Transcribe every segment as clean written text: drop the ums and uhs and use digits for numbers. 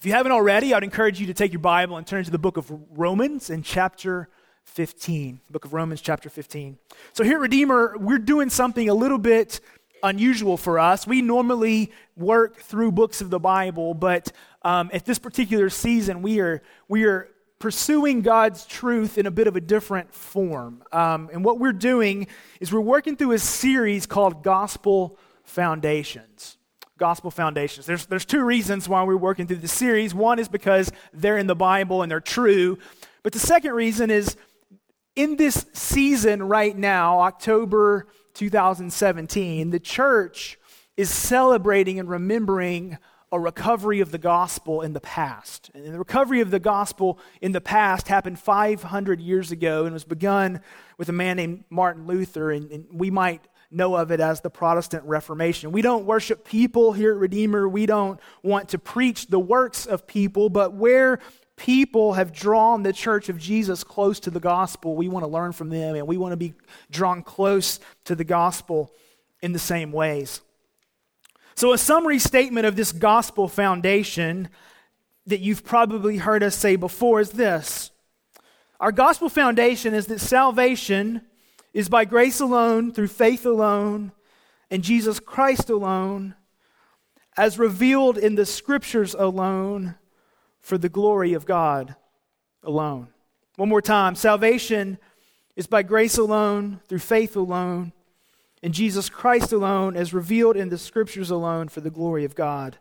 If you haven't already, I'd encourage you to take your Bible and turn to the book of Romans in chapter 15. Book of Romans chapter 15. So here at Redeemer, we're doing something a little bit unusual for us. We normally work through books of the Bible, but at this particular season, we are pursuing God's truth in a bit of a different form. And what we're doing is we're working through a series called Gospel Foundations. Gospel Foundations. There's two reasons why we're working through the series. One is because they're in the Bible and they're true. But the second reason is in this season right now, October 2017, the church is celebrating and remembering a recovery of the gospel in the past. And the recovery of the gospel in the past happened 500 years ago and was begun with a man named Martin Luther, and we might know of it as the Protestant Reformation. We don't worship people here at Redeemer. We don't want to preach the works of people, but where people have drawn the church of Jesus close to the gospel, we want to learn from them, and we want to be drawn close to the gospel in the same ways. So a summary statement of this gospel foundation that you've probably heard us say before is this. Our gospel foundation is that salvation is by grace alone, through faith alone, and Jesus Christ alone, as revealed in the Scriptures alone, for the glory of God alone. One more time. Salvation is by grace alone, through faith alone, and Jesus Christ alone, as revealed in the Scriptures alone, for the glory of God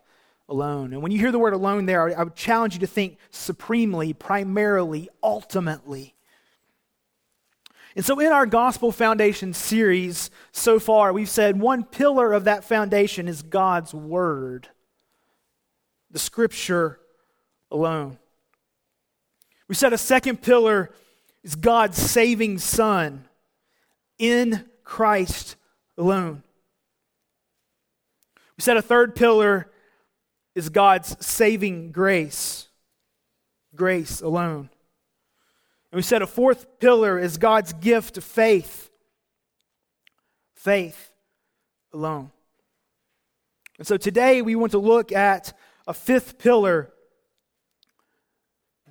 alone. And when you hear the word alone there, I would challenge you to think supremely, primarily, ultimately. And so in our Gospel Foundation series so far, we've said one pillar of that foundation is God's Word, the Scripture alone. We said a second pillar is God's saving Son in Christ alone. We said a third pillar is God's saving grace, grace alone. And we said a fourth pillar is God's gift of faith. Faith alone. And so today we want to look at a fifth pillar,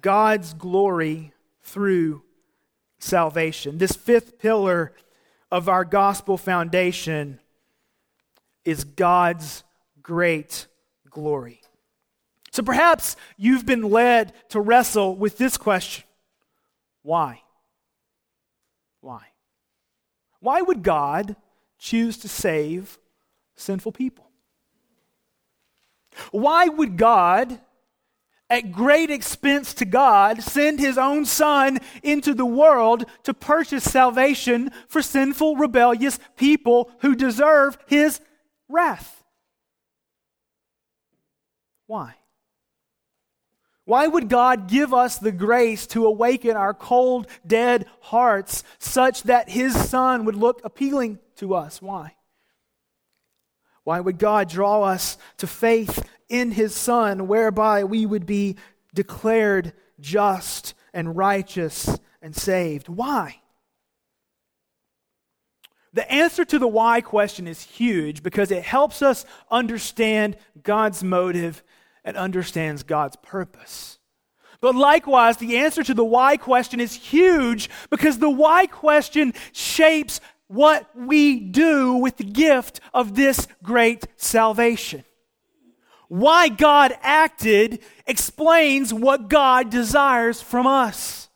God's glory through salvation. This fifth pillar of our gospel foundation is God's great glory. So perhaps you've been led to wrestle with this question. Why? Why? Why would God choose to save sinful people? Why would God, at great expense to God, send His own Son into the world to purchase salvation for sinful, rebellious people who deserve His wrath? Why? Why would God give us the grace to awaken our cold, dead hearts such that His Son would look appealing to us? Why? Why would God draw us to faith in His Son, whereby we would be declared just and righteous and saved? Why? The answer to the why question is huge because it helps us understand God's motive and understands God's purpose. But likewise, the answer to the why question is huge because the why question shapes what we do with the gift of this great salvation. Why God acted explains what God desires from us.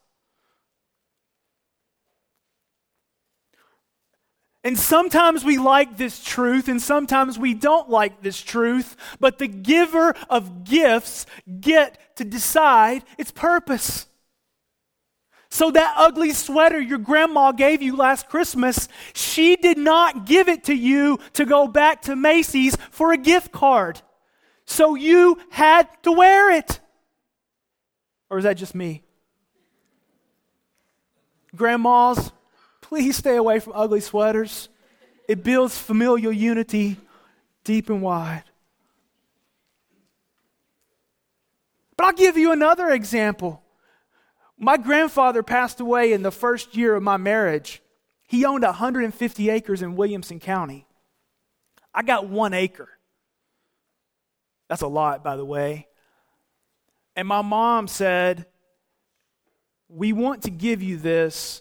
And sometimes we like this truth, and sometimes we don't like this truth, but the giver of gifts get to decide its purpose. So that ugly sweater your grandma gave you last Christmas, she did not give it to you to go back to Macy's for a gift card. So you had to wear it. Or is that just me? Grandmas, please stay away from ugly sweaters. It builds familial unity deep and wide. But I'll give you another example. My grandfather passed away in the first year of my marriage. He owned 150 acres in Williamson County. I got 1 acre. That's a lot, by the way. And my mom said, we want to give you this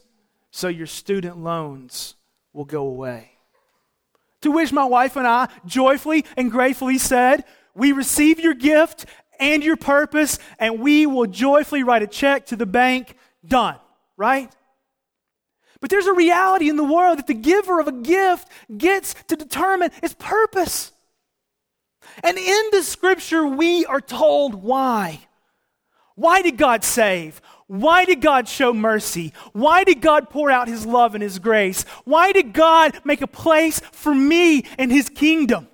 so your student loans will go away. To which my wife and I joyfully and gratefully said, we receive your gift and your purpose, and we will joyfully write a check to the bank. Done, right? But there's a reality in the world that the giver of a gift gets to determine its purpose. And in the scripture, we are told why. Why did God save? Why did God show mercy? Why did God pour out his love and his grace? Why did God make a place for me in his kingdom?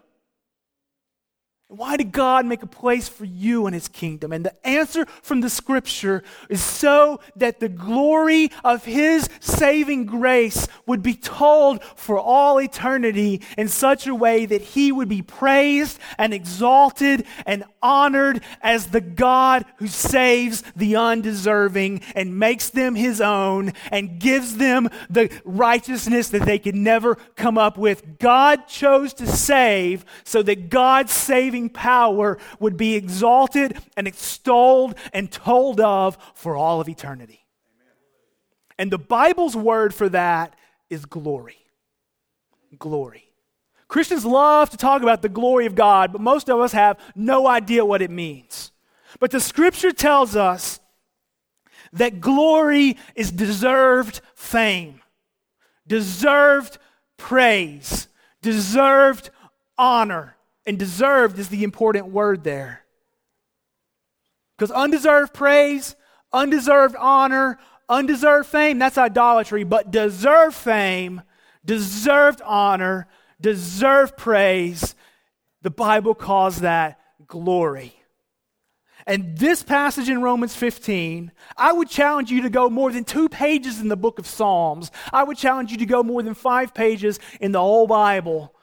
Why did God make a place for you in his kingdom? And the answer from the scripture is so that the glory of his saving grace would be told for all eternity in such a way that he would be praised and exalted and honored as the God who saves the undeserving and makes them his own and gives them the righteousness that they could never come up with. God chose to save so that God's saving power would be exalted and extolled and told of for all of eternity. And the Bible's word for that is glory. Glory. Christians love to talk about the glory of God, but most of us have no idea what it means. But the scripture tells us that glory is deserved fame, deserved praise, deserved honor. And deserved is the important word there. Because undeserved praise, undeserved honor, undeserved fame, that's idolatry. But deserved fame, deserved honor, deserved praise, the Bible calls that glory. And this passage in Romans 15, I would challenge you to go more than 2 pages in the book of Psalms. I would challenge you to go more than 5 pages in the whole Bible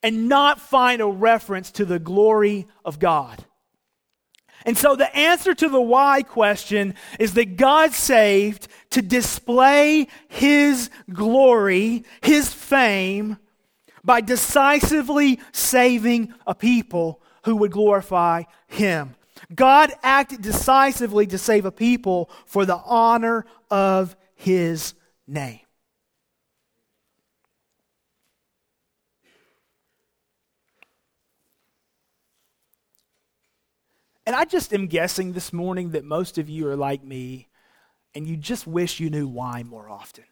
and not find a reference to the glory of God. And so the answer to the why question is that God saved to display his glory, his fame, by decisively saving a people who would glorify him. God acted decisively to save a people for the honor of his name. And I just am guessing this morning that most of you are like me and you just wish you knew why more often,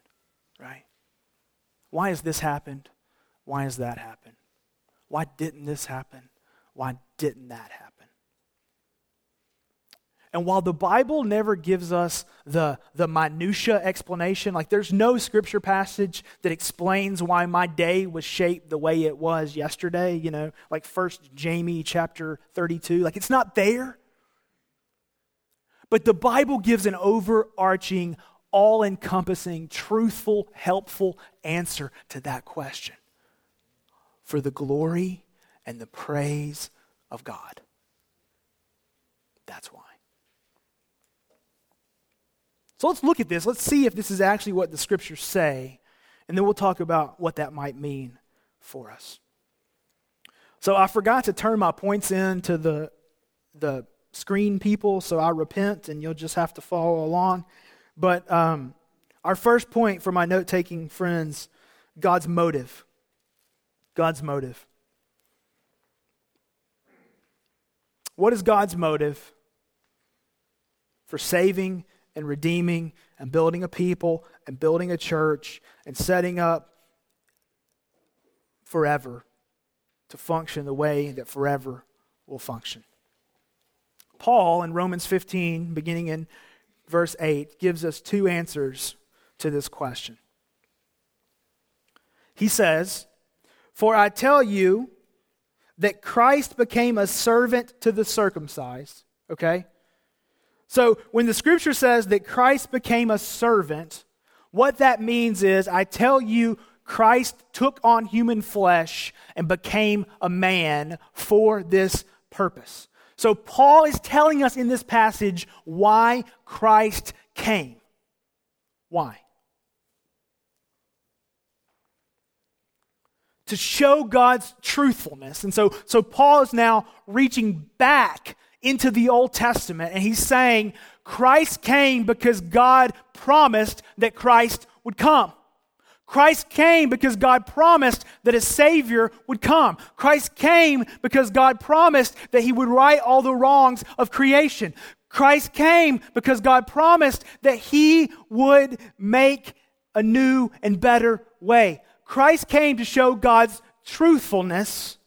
right? Why has this happened? Why has that happened? Why didn't this happen? Why didn't that happen? And while the Bible never gives us the minutia explanation, like there's no scripture passage that explains why my day was shaped the way it was yesterday, you know, like 1 Jamie chapter 32, like it's not there. But the Bible gives an overarching, all-encompassing, truthful, helpful answer to that question. For the glory and the praise of God. That's why. So let's look at this. Let's see if this is actually what the scriptures say, and then we'll talk about what that might mean for us. So I forgot to turn my points in to the screen people, so I repent, and you'll just have to follow along. But our first point for my note-taking friends, God's motive. God's motive. What is God's motive for saving and redeeming and building a people and building a church and setting up forever to function the way that forever will function? Paul in Romans 15, beginning in verse 8, gives us 2 answers to this question. He says, "For I tell you that Christ became a servant to the circumcised." Okay? So when the scripture says that Christ became a servant, what that means is, I tell you, Christ took on human flesh and became a man for this purpose. So Paul is telling us in this passage why Christ came. Why? To show God's truthfulness. And so Paul is now reaching back into the Old Testament, and he's saying Christ came because God promised that Christ would come. Christ came because God promised that a Savior would come. Christ came because God promised that he would right all the wrongs of creation. Christ came because God promised that he would make a new and better way. Christ came to show God's truthfulness.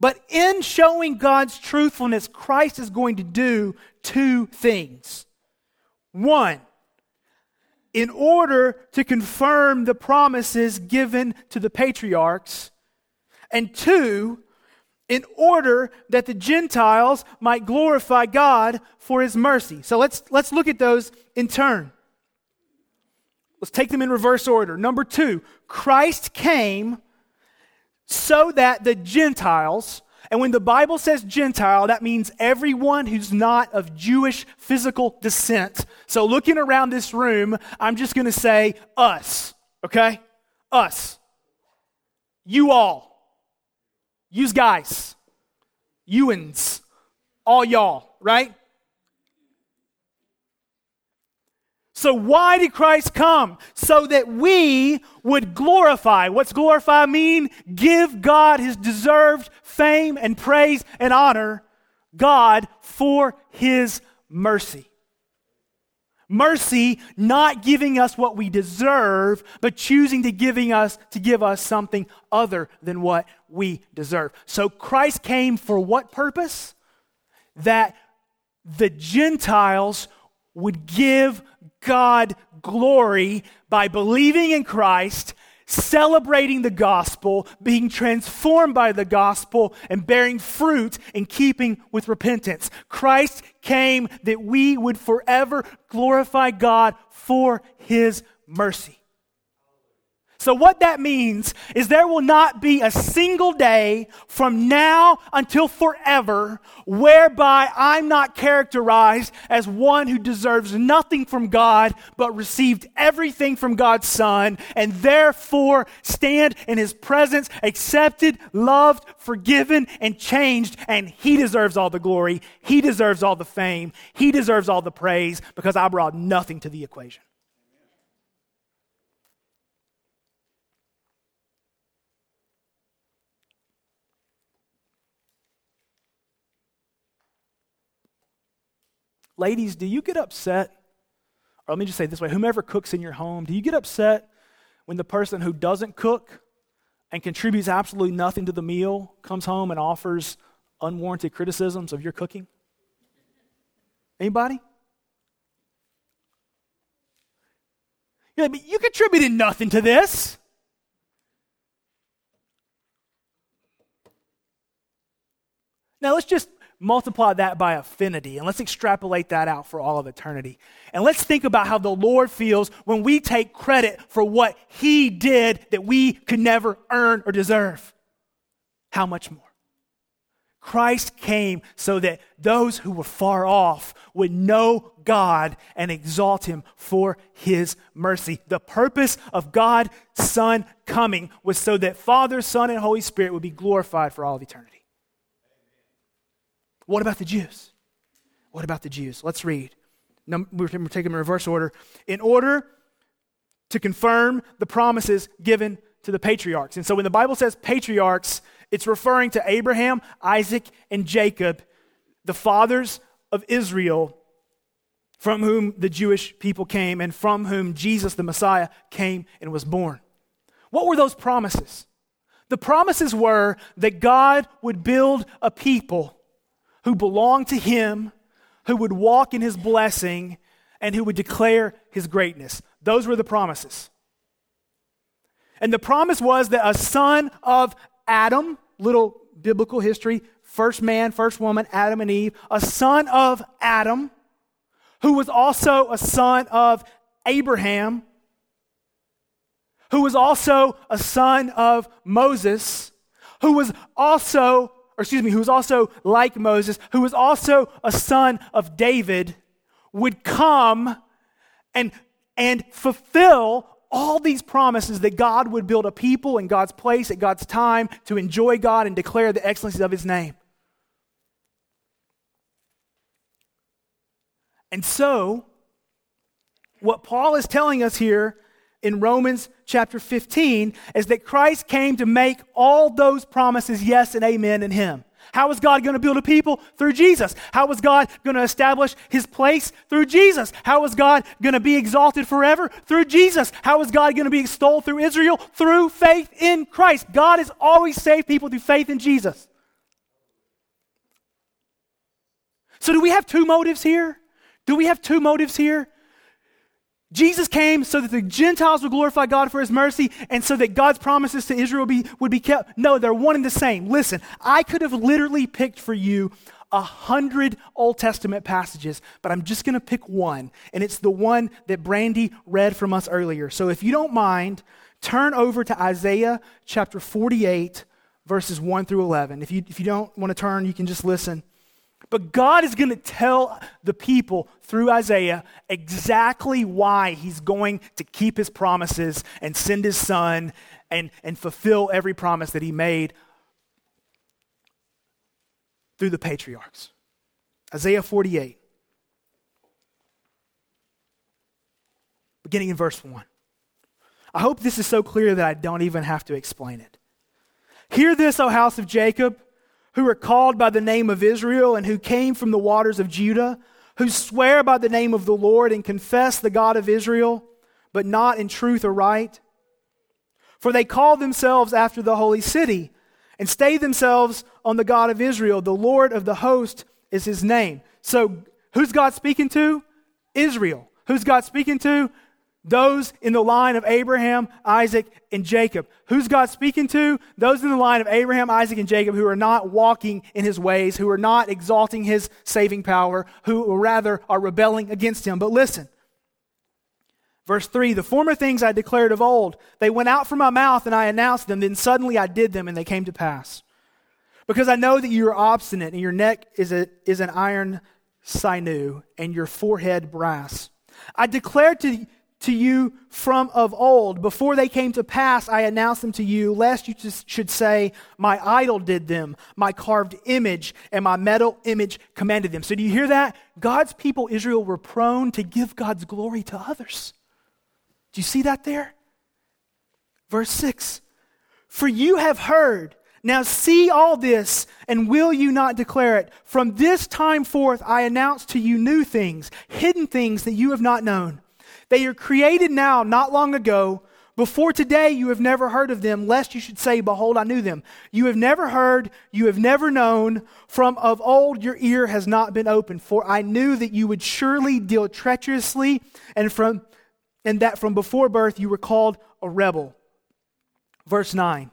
But in showing God's truthfulness, Christ is going to do two things. One, in order to confirm the promises given to the patriarchs, and two, in order that the Gentiles might glorify God for his mercy. So let's look at those in turn. Let's take them in reverse order. Number two, Christ came so that the Gentiles, and when the Bible says Gentile, that means everyone who's not of Jewish physical descent. So looking around this room, I'm just going to say us, okay? Us. You all. Yous guys. Youans. All y'all, right? So why did Christ come? So that we would glorify. What's glorify mean? Give God his deserved fame and praise and honor, God for his mercy. Mercy, not giving us what we deserve, but choosing to give us something other than what we deserve. So Christ came for what purpose? That the Gentiles would give God glory by believing in Christ, celebrating the gospel, being transformed by the gospel, and bearing fruit in keeping with repentance. Christ came that we would forever glorify God for his mercy. So what that means is there will not be a single day from now until forever whereby I'm not characterized as one who deserves nothing from God but received everything from God's Son and therefore stand in his presence, accepted, loved, forgiven, and changed, and he deserves all the glory, he deserves all the fame, he deserves all the praise because I brought nothing to the equation. Ladies, do you get upset? Or let me just say it this way, whomever cooks in your home, do you get upset when the person who doesn't cook and contributes absolutely nothing to the meal comes home and offers unwarranted criticisms of your cooking? Anybody? You're like, but you contributed nothing to this. Now let's just multiply that by affinity, and let's extrapolate that out for all of eternity. And let's think about how the Lord feels when we take credit for what he did that we could never earn or deserve. How much more? Christ came so that those who were far off would know God and exalt him for his mercy. The purpose of God's Son coming was so that Father, Son, and Holy Spirit would be glorified for all of eternity. What about the Jews? What about the Jews? Let's read. We're taking them in reverse order. In order to confirm the promises given to the patriarchs. And so when the Bible says patriarchs, it's referring to Abraham, Isaac, and Jacob, the fathers of Israel, from whom the Jewish people came and from whom Jesus the Messiah came and was born. What were those promises? The promises were that God would build a people who belonged to him, who would walk in his blessing, and who would declare his greatness. Those were the promises. And the promise was that a son of Adam, little biblical history, first man, first woman, Adam and Eve, a son of Adam, who was also a son of Abraham, who was also a son of Moses, who was also like Moses, who was also a son of David, would come and fulfill all these promises that God would build a people in God's place at God's time to enjoy God and declare the excellencies of his name. And so, what Paul is telling us here in Romans chapter 15 is that Christ came to make all those promises yes and amen in him. How was God going to build a people? Through Jesus. How was God going to establish his place? Through Jesus. How was God going to be exalted forever? Through Jesus. How was God going to be extolled through Israel? Through faith in Christ. God has always saved people through faith in Jesus. So do we have two motives here? Jesus came so that the Gentiles would glorify God for his mercy and so that God's promises to Israel would be kept. No, they're one and the same. Listen, I could have literally picked for you 100 Old Testament passages, but I'm just going to pick one, and it's the one that Brandy read from us earlier. So if you don't mind, turn over to Isaiah chapter 48, verses 1 through 11. If you don't want to turn, you can just listen. But God is going to tell the people through Isaiah exactly why he's going to keep his promises and send his son and fulfill every promise that he made through the patriarchs. Isaiah 48, beginning in verse 1. I hope this is so clear that I don't even have to explain it. Hear this, O house of Jacob, who are called by the name of Israel and who came from the waters of Judah, who swear by the name of the Lord and confess the God of Israel, but not in truth or right. For they call themselves after the holy city and stay themselves on the God of Israel. The Lord of the host is his name. So who's God speaking to? Israel. Who's God speaking to? Those in the line of Abraham, Isaac, and Jacob. Who's God speaking to? Those in the line of Abraham, Isaac, and Jacob who are not walking in his ways, who are not exalting his saving power, who rather are rebelling against him. But listen, verse 3, the former things I declared of old, they went out from my mouth and I announced them, then suddenly I did them and they came to pass. Because I know that you are obstinate and your neck is an iron sinew and your forehead brass. I declared to you from of old. Before they came to pass, I announced them to you, lest you should say, my idol did them, my carved image and my metal image commanded them. So do you hear that? God's people, Israel, were prone to give God's glory to others. Do you see that there? Verse 6, for you have heard, now see all this, and will you not declare it? From this time forth, I announce to you new things, hidden things that you have not known. They are created now, not long ago. Before today, you have never heard of them, lest you should say, behold, I knew them. You have never heard, you have never known. From of old, your ear has not been opened. For I knew that you would surely deal treacherously, and that from before birth you were called a rebel. Verse 9,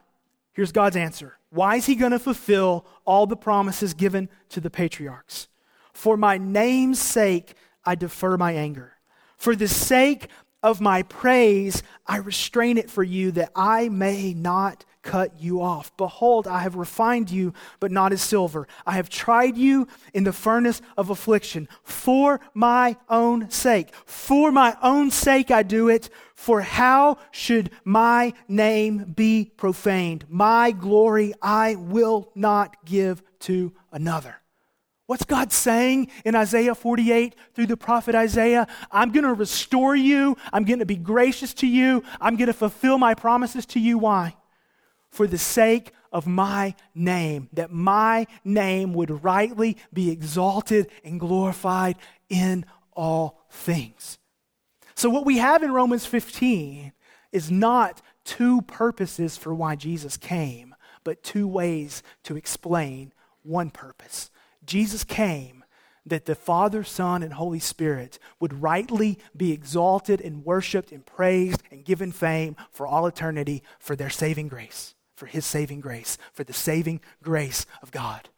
here's God's answer. Why is he going to fulfill all the promises given to the patriarchs? For my name's sake, I defer my anger. For the sake of my praise, I restrain it for you that I may not cut you off. Behold, I have refined you, but not as silver. I have tried you in the furnace of affliction for my own sake. For my own sake I do it. For how should my name be profaned? My glory I will not give to another. What's God saying in Isaiah 48 through the prophet Isaiah? I'm going to restore you. I'm going to be gracious to you. I'm going to fulfill my promises to you. Why? For the sake of my name, that my name would rightly be exalted and glorified in all things. So what we have in Romans 15 is not two purposes for why Jesus came, but two ways to explain one purpose. Jesus came that the Father, Son, and Holy Spirit would rightly be exalted and worshiped and praised and given fame for all eternity for their saving grace, for his saving grace, for the saving grace of God.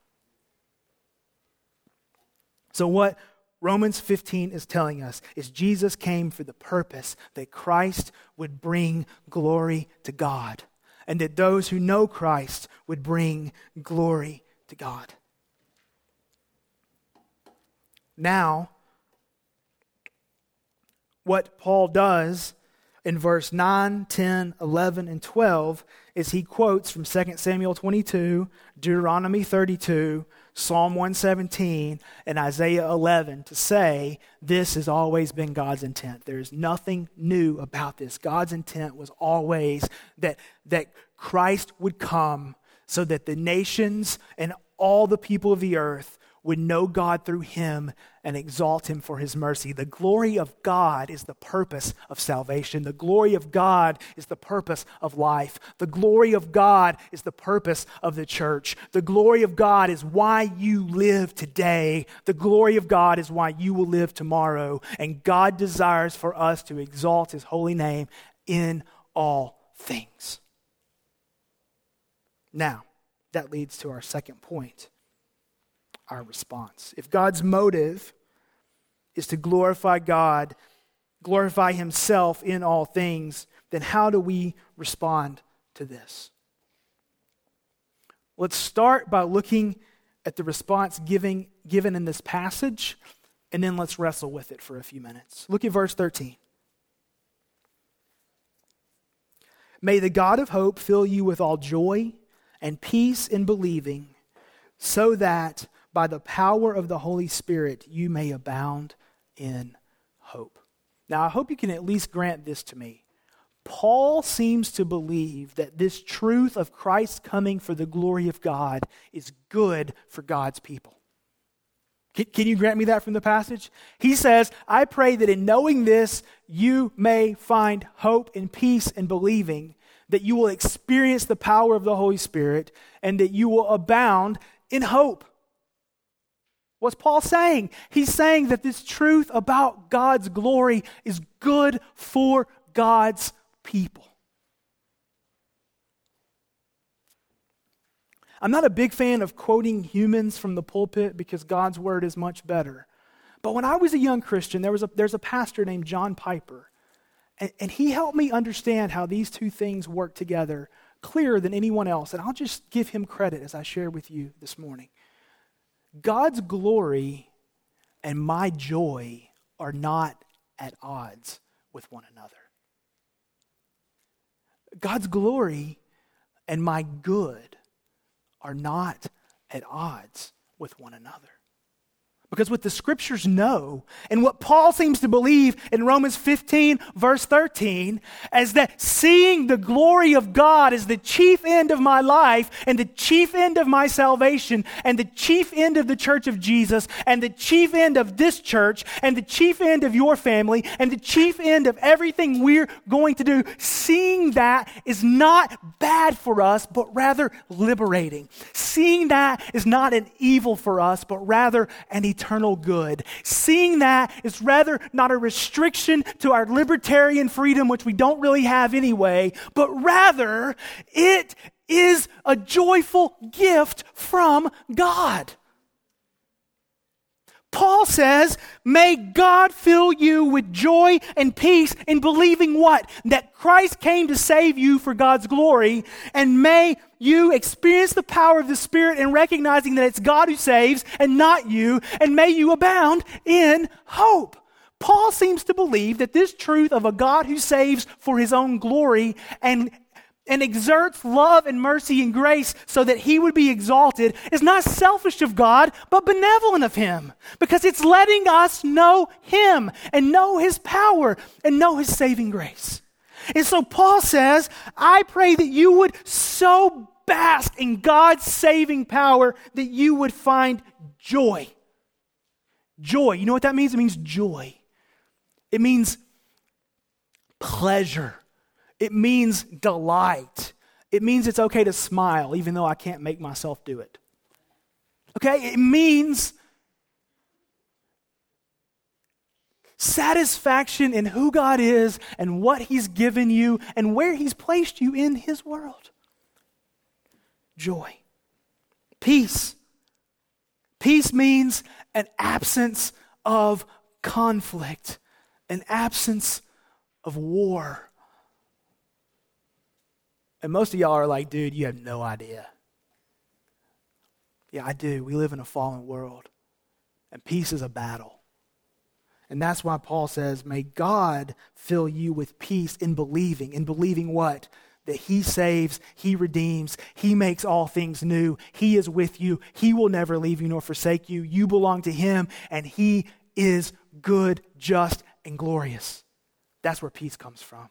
So what Romans 15 is telling us is Jesus came for the purpose that Christ would bring glory to God and that those who know Christ would bring glory to God. Now, what Paul does in verse 9, 10, 11, and 12 is he quotes from 2 Samuel 22, Deuteronomy 32, Psalm 117, and Isaiah 11 to say this has always been God's intent. There is nothing new about this. God's intent was always that Christ would come so that the nations and all the people of the earth would know God through him and exalt him for his mercy. The glory of God is the purpose of salvation. The glory of God is the purpose of life. The glory of God is the purpose of the church. The glory of God is why you live today. The glory of God is why you will live tomorrow. And God desires for us to exalt his holy name in all things. Now, that leads to our second point. Our response. If God's motive is to glorify God, glorify himself in all things, then how do we respond to this? Let's start by looking at the response given in this passage, and then let's wrestle with it for a few minutes. Look at verse 13. May the God of hope fill you with all joy and peace in believing, so that by the power of the Holy Spirit, you may abound in hope. Now, I hope you can at least grant this to me. Paul seems to believe that this truth of Christ coming for the glory of God is good for God's people. Can you grant me that from the passage? He says, I pray that in knowing this, you may find hope and peace in believing, that you will experience the power of the Holy Spirit, and that you will abound in hope. What's Paul saying? He's saying that this truth about God's glory is good for God's people. I'm not a big fan of quoting humans from the pulpit because God's word is much better. But when I was a young Christian, there's a pastor named John Piper, and he helped me understand how these two things work together clearer than anyone else. And I'll just give him credit as I share with you this morning. God's glory and my joy are not at odds with one another. God's glory and my good are not at odds with one another. Because what the scriptures know, and what Paul seems to believe in Romans 15, verse 13, is that seeing the glory of God is the chief end of my life, and the chief end of my salvation, and the chief end of the church of Jesus, and the chief end of this church, and the chief end of your family, and the chief end of everything we're going to do. Seeing that is not bad for us, but rather liberating. Seeing that is not an evil for us, but rather an eternal good. Seeing that is rather not a restriction to our libertarian freedom, which we don't really have anyway, but rather it is a joyful gift from God. Paul says, may God fill you with joy and peace in believing what? That Christ came to save you for God's glory, and may you experience the power of the Spirit in recognizing that it's God who saves and not you, and may you abound in hope. Paul seems to believe that this truth of a God who saves for his own glory and exerts love and mercy and grace so that he would be exalted is not selfish of God, but benevolent of him, because it's letting us know him and know his power and know his saving grace. And so Paul says, I pray that you would so bask in God's saving power that you would find joy. Joy. You know what that means? It means joy. It means pleasure. It means delight. It means it's okay to smile, even though I can't make myself do it. Okay? It means satisfaction in who God is and what he's given you and where he's placed you in his world. Joy. Peace. Peace means an absence of conflict, an absence of war. And most of y'all are like, dude, you have no idea. Yeah, I do. We live in a fallen world. And peace is a battle. And that's why Paul says, may God fill you with peace in believing. In believing what? That he saves, he redeems, he makes all things new. He is with you. He will never leave you nor forsake you. You belong to him, and he is good, just, and glorious. That's where peace comes from.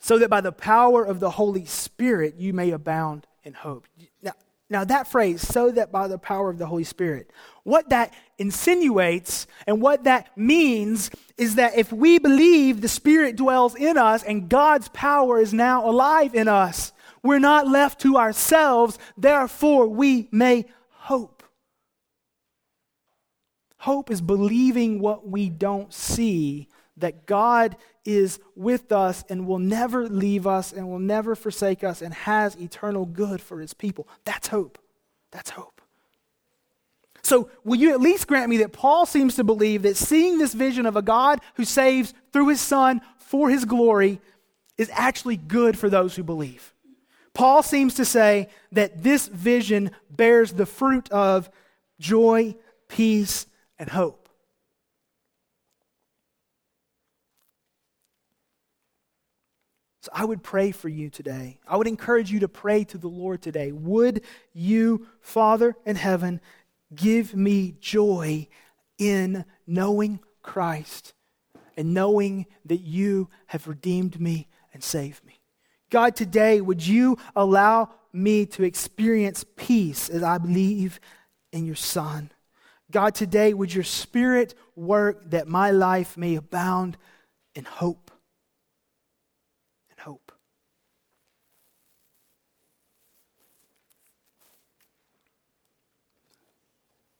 So that by the power of the Holy Spirit, you may abound in hope. Now that phrase, so that by the power of the Holy Spirit, what that insinuates and what that means is that if we believe the Spirit dwells in us and God's power is now alive in us, we're not left to ourselves, therefore we may hope. Hope is believing what we don't see, that God is with us and will never leave us and will never forsake us and has eternal good for his people. That's hope. That's hope. So will you at least grant me that Paul seems to believe that seeing this vision of a God who saves through his Son for his glory is actually good for those who believe? Paul seems to say that this vision bears the fruit of joy, peace, and hope. I would pray for you today. I would encourage you to pray to the Lord today. Would you, Father in heaven, give me joy in knowing Christ and knowing that you have redeemed me and saved me? God, today, would you allow me to experience peace as I believe in your Son? God, today, would your Spirit work that my life may abound in hope?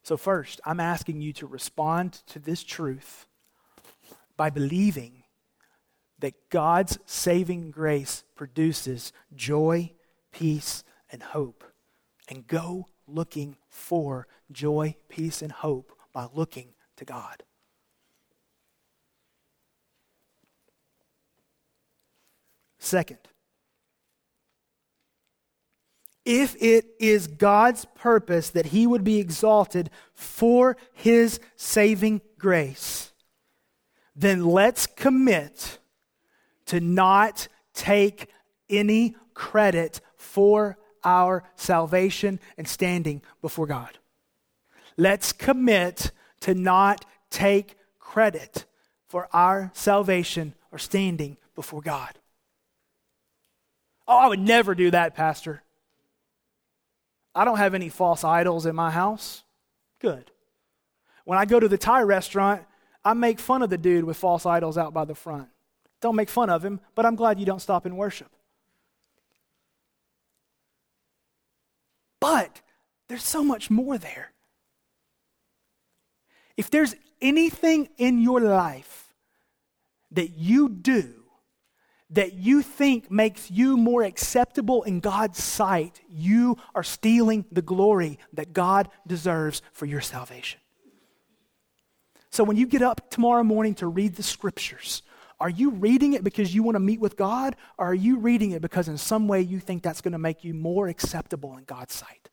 So first, I'm asking you to respond to this truth by believing that God's saving grace produces joy, peace, and hope. And go looking for joy, peace, and hope by looking to God. Second, if it is God's purpose that he would be exalted for his saving grace, then let's commit to not take any credit for our salvation and standing before God. Let's commit to not take credit for our salvation or standing before God. Oh, I would never do that, Pastor. I don't have any false idols in my house. Good. When I go to the Thai restaurant, I make fun of the dude with false idols out by the front. Don't make fun of him, but I'm glad you don't stop and worship. But there's so much more there. If there's anything in your life that you do that you think makes you more acceptable in God's sight, you are stealing the glory that God deserves for your salvation. So when you get up tomorrow morning to read the Scriptures, are you reading it because you want to meet with God, or are you reading it because in some way you think that's going to make you more acceptable in God's sight?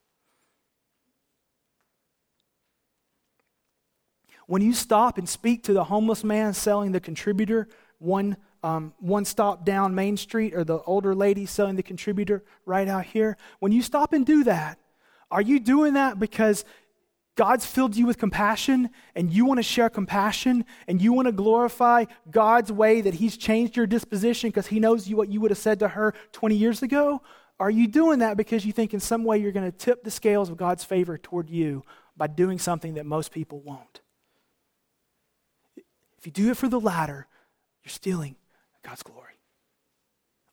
When you stop and speak to the homeless man selling the contributor one stop down Main Street, or the older lady selling the contributor right out here, when you stop and do that, are you doing that because God's filled you with compassion and you want to share compassion and you want to glorify God's way that he's changed your disposition because he knows you, what you would have said to her 20 years ago? Are you doing that because you think in some way you're going to tip the scales of God's favor toward you by doing something that most people won't? If you do it for the latter, you're stealing God's glory.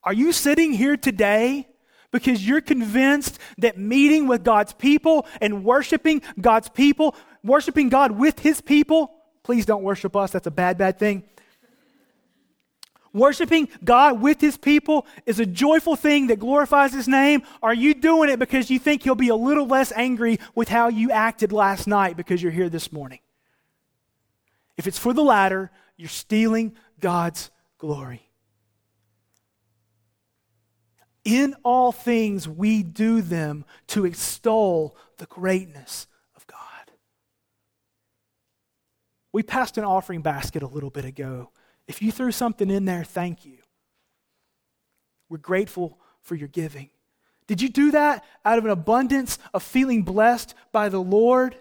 Are you sitting here today because you're convinced that meeting with God's people and worshiping God's people, worshiping God with his people — please don't worship us, that's a bad thing — worshiping God with his people is a joyful thing that glorifies his name? Are you doing it because you think he'll be a little less angry with how you acted last night because you're here this morning? If it's for the latter, you're stealing God's glory. In all things we do them to extol the greatness of God. We passed an offering basket a little bit ago. If you threw something in there, thank you. We're grateful for your giving. Did you do that out of an abundance of feeling blessed by the Lord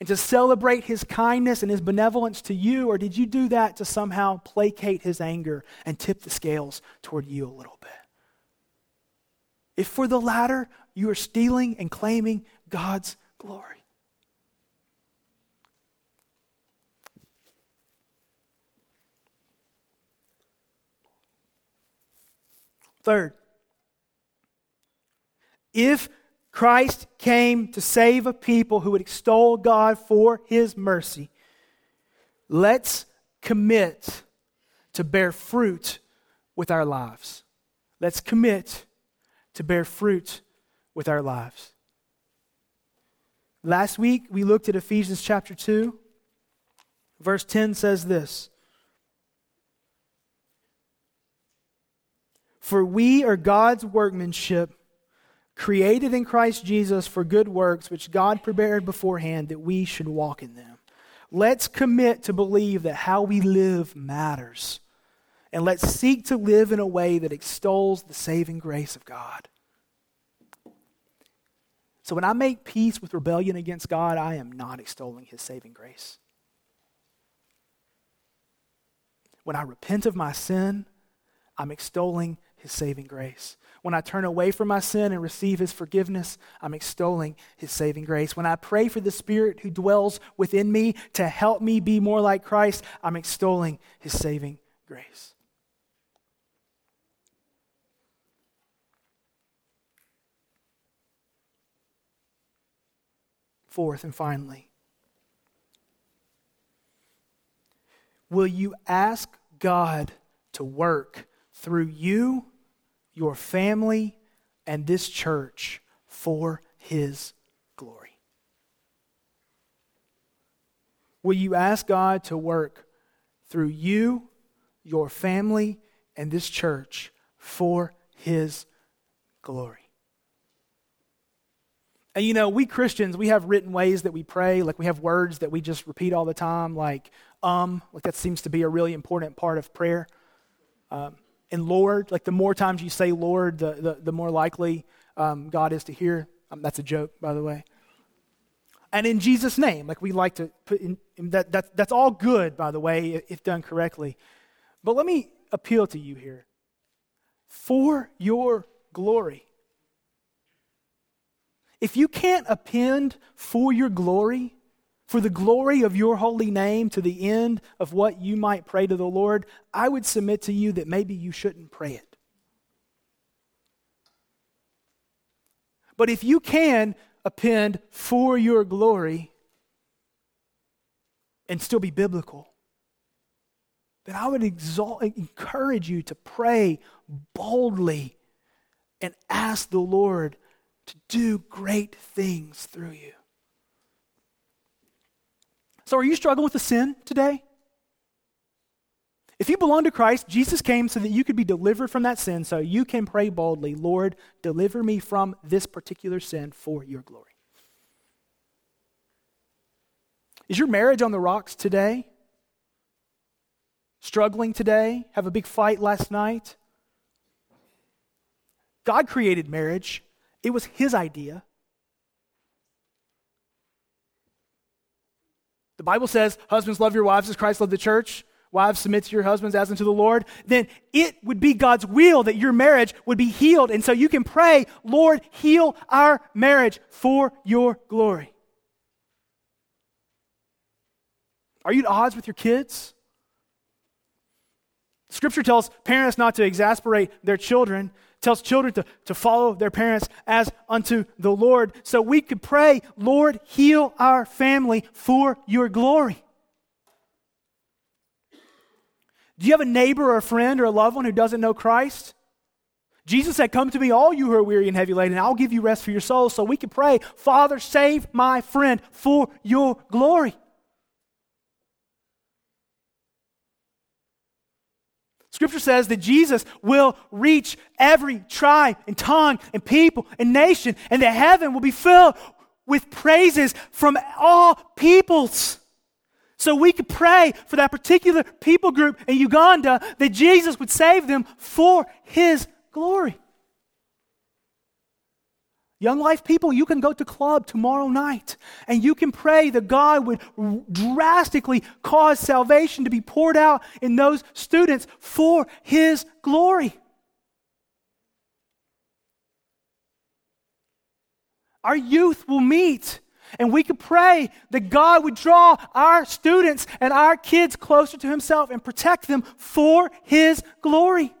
and to celebrate his kindness and his benevolence to you, or did you do that to somehow placate his anger and tip the scales toward you a little bit? If for the latter, you are stealing and claiming God's glory. Third, if Christ came to save a people who would extol God for his mercy, let's commit to bear fruit with our lives. Let's commit to bear fruit with our lives. Last week, we looked at Ephesians chapter 2. Verse 10 says this, "For we are God's workmanship, created in Christ Jesus for good works, which God prepared beforehand that we should walk in them." Let's commit to believe that how we live matters. And let's seek to live in a way that extols the saving grace of God. So when I make peace with rebellion against God, I am not extolling his saving grace. When I repent of my sin, I'm extolling his saving grace. When I turn away from my sin and receive his forgiveness, I'm extolling his saving grace. When I pray for the Spirit who dwells within me to help me be more like Christ, I'm extolling his saving grace. Fourth and finally, will you ask God to work through you, your family, and this church for his glory? Will you ask God to work through you, your family, and this church for his glory? And you know, we Christians, we have written ways that we pray, like we have words that we just repeat all the time, like that seems to be a really important part of prayer. And Lord, like the more times you say Lord, the more likely God is to hear. That's a joke, by the way. And in Jesus' name, like we like to put in that's all good, by the way, if done correctly. But let me appeal to you here. For your glory. If you can't append for your glory, for the glory of your holy name to the end of what you might pray to the Lord, I would submit to you that maybe you shouldn't pray it. But if you can append for your glory and still be biblical, then I would encourage you to pray boldly and ask the Lord to do great things through you. So are you struggling with a sin today? If you belong to Christ, Jesus came so that you could be delivered from that sin, so you can pray boldly, Lord, deliver me from this particular sin for your glory. Is your marriage on the rocks today? Struggling today? Have a big fight last night? God created marriage. It was his idea. The Bible says, husbands, love your wives as Christ loved the church. Wives, submit to your husbands as unto the Lord. Then it would be God's will that your marriage would be healed. And so you can pray, Lord, heal our marriage for your glory. Are you at odds with your kids? Scripture tells parents not to exasperate their children, tells children to follow their parents as unto the Lord. So we could pray, Lord, heal our family for your glory. Do you have a neighbor or a friend or a loved one who doesn't know Christ? Jesus said, come to me, all you who are weary and heavy laden, and I'll give you rest for your soul. So we could pray, Father, save my friend for your glory. Scripture says that Jesus will reach every tribe and tongue and people and nation, and that heaven will be filled with praises from all peoples. So we could pray for that particular people group in Uganda that Jesus would save them for his glory. Young Life people, you can go to club tomorrow night and you can pray that God would drastically cause salvation to be poured out in those students for his glory. Our youth will meet and we could pray that God would draw our students and our kids closer to himself and protect them for his glory.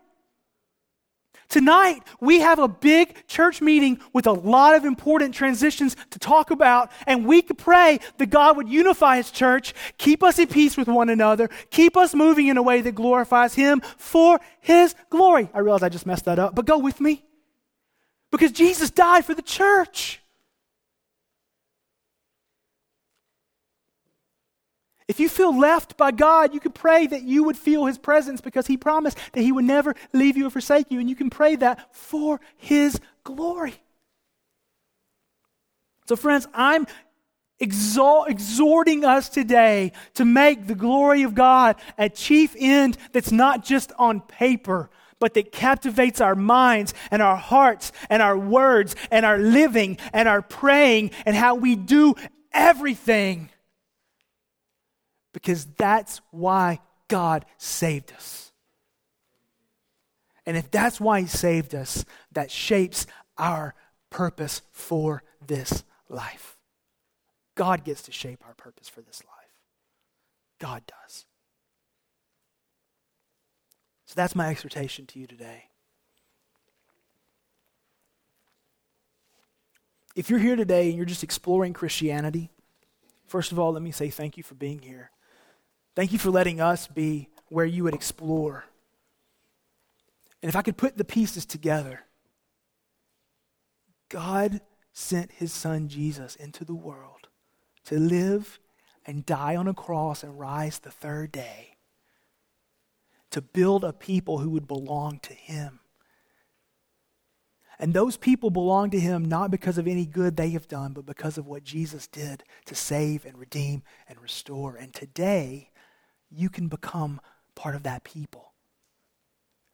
Tonight, we have a big church meeting with a lot of important transitions to talk about, and we could pray that God would unify his church, keep us at peace with one another, keep us moving in a way that glorifies him for his glory. I realize I just messed that up, but go with me. Because Jesus died for the church. If you feel left by God, you can pray that you would feel his presence because he promised that he would never leave you or forsake you, and you can pray that for his glory. So friends, I'm exhorting us today to make the glory of God a chief end that's not just on paper, but that captivates our minds and our hearts and our words and our living and our praying and how we do everything. Because that's why God saved us. And if that's why he saved us, that shapes our purpose for this life. God gets to shape our purpose for this life. God does. So that's my exhortation to you today. If you're here today and you're just exploring Christianity, first of all, let me say thank you for being here. Thank you for letting us be where you would explore. And if I could put the pieces together, God sent his son Jesus into the world to live and die on a cross and rise the third day, to build a people who would belong to him. And those people belong to him not because of any good they have done, but because of what Jesus did to save and redeem and restore. And today, you can become part of that people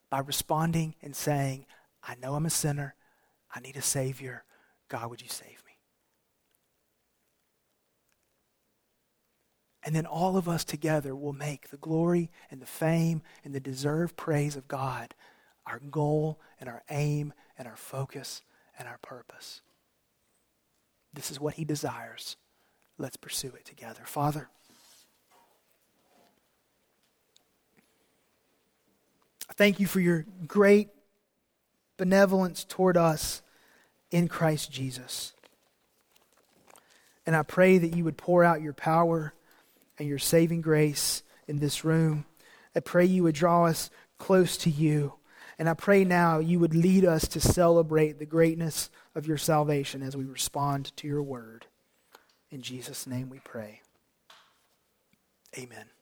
by responding and saying, I know I'm a sinner. I need a Savior. God, would you save me? And then all of us together will make the glory and the fame and the deserved praise of God our goal and our aim and our focus and our purpose. This is what he desires. Let's pursue it together. Father, I thank you for your great benevolence toward us in Christ Jesus. And I pray that you would pour out your power and your saving grace in this room. I pray you would draw us close to you. And I pray now you would lead us to celebrate the greatness of your salvation as we respond to your word. In Jesus' name we pray. Amen.